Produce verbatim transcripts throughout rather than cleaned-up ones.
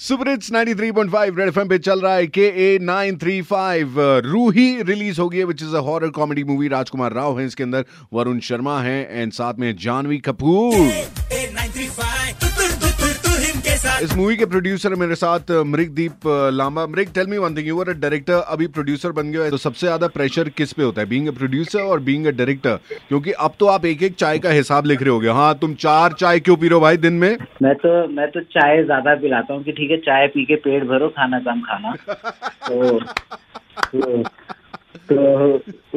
Super hits ninety three point five Red FM पे चल रहा है K A nine three five. Roohi release होगी है which is a horror comedy movie. Rajkummar Rao हैं इसके अंदर, वरुण शर्मा हैं एंड साथ में जानवी कपूर. इस मूवी के प्रोड्यूसर मेरे साथ Mrighdeep Lamba. Mrig, tell me one thing, you were a director, अभी प्रोड्यूसर बन गए, तो सबसे ज्यादा प्रेशर किस पे होता है बीइंग अ प्रोड्यूसर और बीइंग अ डायरेक्टर? क्योंकि अब तो आप एक एक चाय का हिसाब लिख रहे होगे. हाँ, तुम चार चाय क्यों पी रहे हो भाई दिन में? मैं तो मैं तो चाय ज्यादा पिलाता हूँ कि ठीक है चाय पी के पेट भरो, खाना कम खाना. तो, तो, तो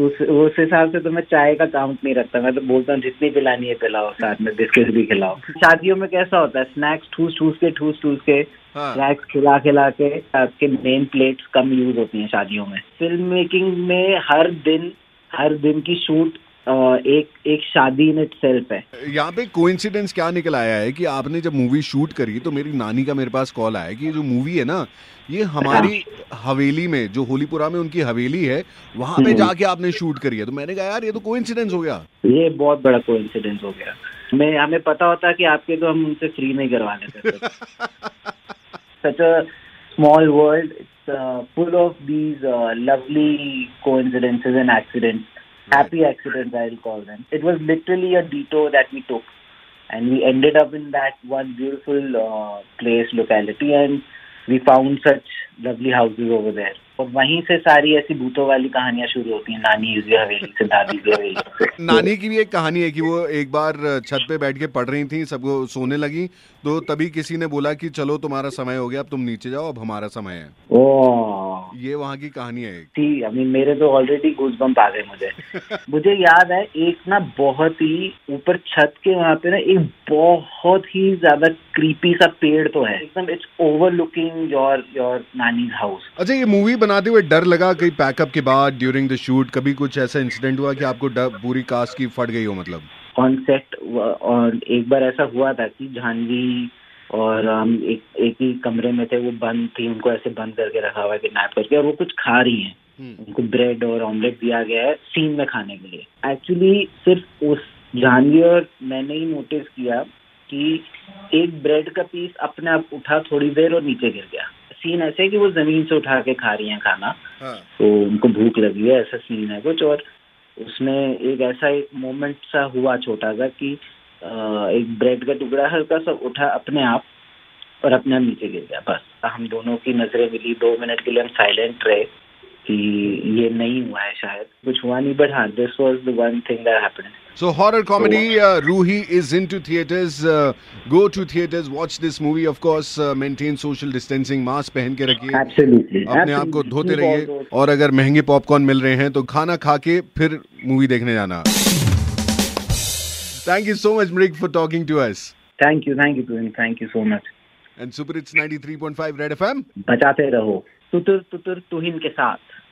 उस उस हिसाब से तो मैं चाय का काउंट नहीं रखता. मैं तो बोलता हूँ जितनी पिलानी है पिलाओ, साथ में बिस्किट भी खिलाओ. शादियों में कैसा होता है, स्नैक्स ठूस ठूस के ठूस ठूस के स्नैक्स खिला खिला के आपके मेन प्लेट्स कम यूज होती हैं शादियों में. फिल्म मेकिंग में हर दिन हर दिन की शूट एक एक शादी इन इटसेल्फ है. यहाँ पे कोइंसिडेंस क्या निकल आया है कि आपने जब मूवी शूट करी तो मेरी नानी का मेरे पास कॉल आया कि जो मूवी है ना, ये हमारी हवेली में, जो होलीपुरा में उनकी हवेली है, वहाँ पे जाके आपने शूट करी है. तो मैंने कहा यार ये तो कोइंसिडेंस हो गया, ये बहुत बड़ा कोइंसिडेंस हो गया. मैं हमें पता होता कि आपके तो हम उनसे फ्री नहीं करवाने सकते. Such a small world, full of these lovely coincidences and accidents. Happy accidents, I'll call them. It was literally a detour that we took, and we ended up in that one beautiful uh, place, locality, and we found such lovely houses over there. और वहीं से सारी ऐसी भूतों वाली कहानियां शुरू होती हैं, नानी की हवेली से, दादी की हवेली से. नानी की भी एक कहानी है कि वो एक बार छत पे बैठ के पढ़ रही थी, सबको सोने लगी, तो तभी किसी ने बोला कि चलो तुम्हारा समय हो गया, अब तुम नीचे जाओ, अब हमारा समय है. ओ, ये वहाँ की कहानी है ठीक. अभी मेरे तो ऑलरेडी गूज़बम्प आ गए मुझे. मुझे याद है एक ना बहुत ही ऊपर छत के वहाँ पे ना एक बहुत ही ज्यादा क्रीपी सा पेड़ तो है एकदम, it's overlooking your your nannies house. अच्छा, ये मूवी बनाते हुए डर लगा कहीं पैकअप के बाद, ड्यूरिंग द शूट कभी कुछ ऐसा इंसिडेंट हुआ कि आपको पूरी कास्ट की फट गई हो? मतलब कॉन्सेप्ट, और एक बार ऐसा हुआ था कि जानवी और हम एक एक ही कमरे में थे, वो बंद थी, उनको ऐसे बंद करके रखा हुआ है किडनैप करके, और वो कुछ खा रही हैं, उनको ब्रेड और ऑमलेट दिया गया है सीन में खाने के लिए. एक्चुअली सिर्फ उस जानवी और मैंने ही नोटिस किया कि एक ब्रेड का पीस अपने आप उठा थोड़ी देर और नीचे गिर गया. सीन ऐसे है कि वो जमीन से उठा के खा रही हैं खाना, तो उनको भूख लगी है, ऐसा सीन है कुछ. और उसमें एक ऐसा एक मोमेंट सा हुआ छोटा सा कि एक ब्रेड का टुकड़ा हल्का सा उठा अपने आप और अपने आप नीचे गिर गया. बस हम दोनों की नजरें मिली, दो मिनट के लिए हम साइलेंट रहे कि ये नहीं हुआ है, शायद कुछ हुआ नहीं. बट हाँ, this was the one thing that happened. So horror comedy, uh, Roohi is into theaters. Uh, go to theaters, watch this movie. Of course, uh, maintain social distancing, mask पहन के रखिए. Absolutely. अपने आप को धोते रहिए, और अगर महंगे पॉपकॉर्न मिल रहे हैं तो खाना खा के फिर मूवी देखने जाना. Thank you so much, Mrig, for talking to us. Thank you, thank you, Tuhin. Thank you so much. And Super Hits ninety three point five Red F M. बचाते रहो, तुतुर तुतुर तुहिन के साथ.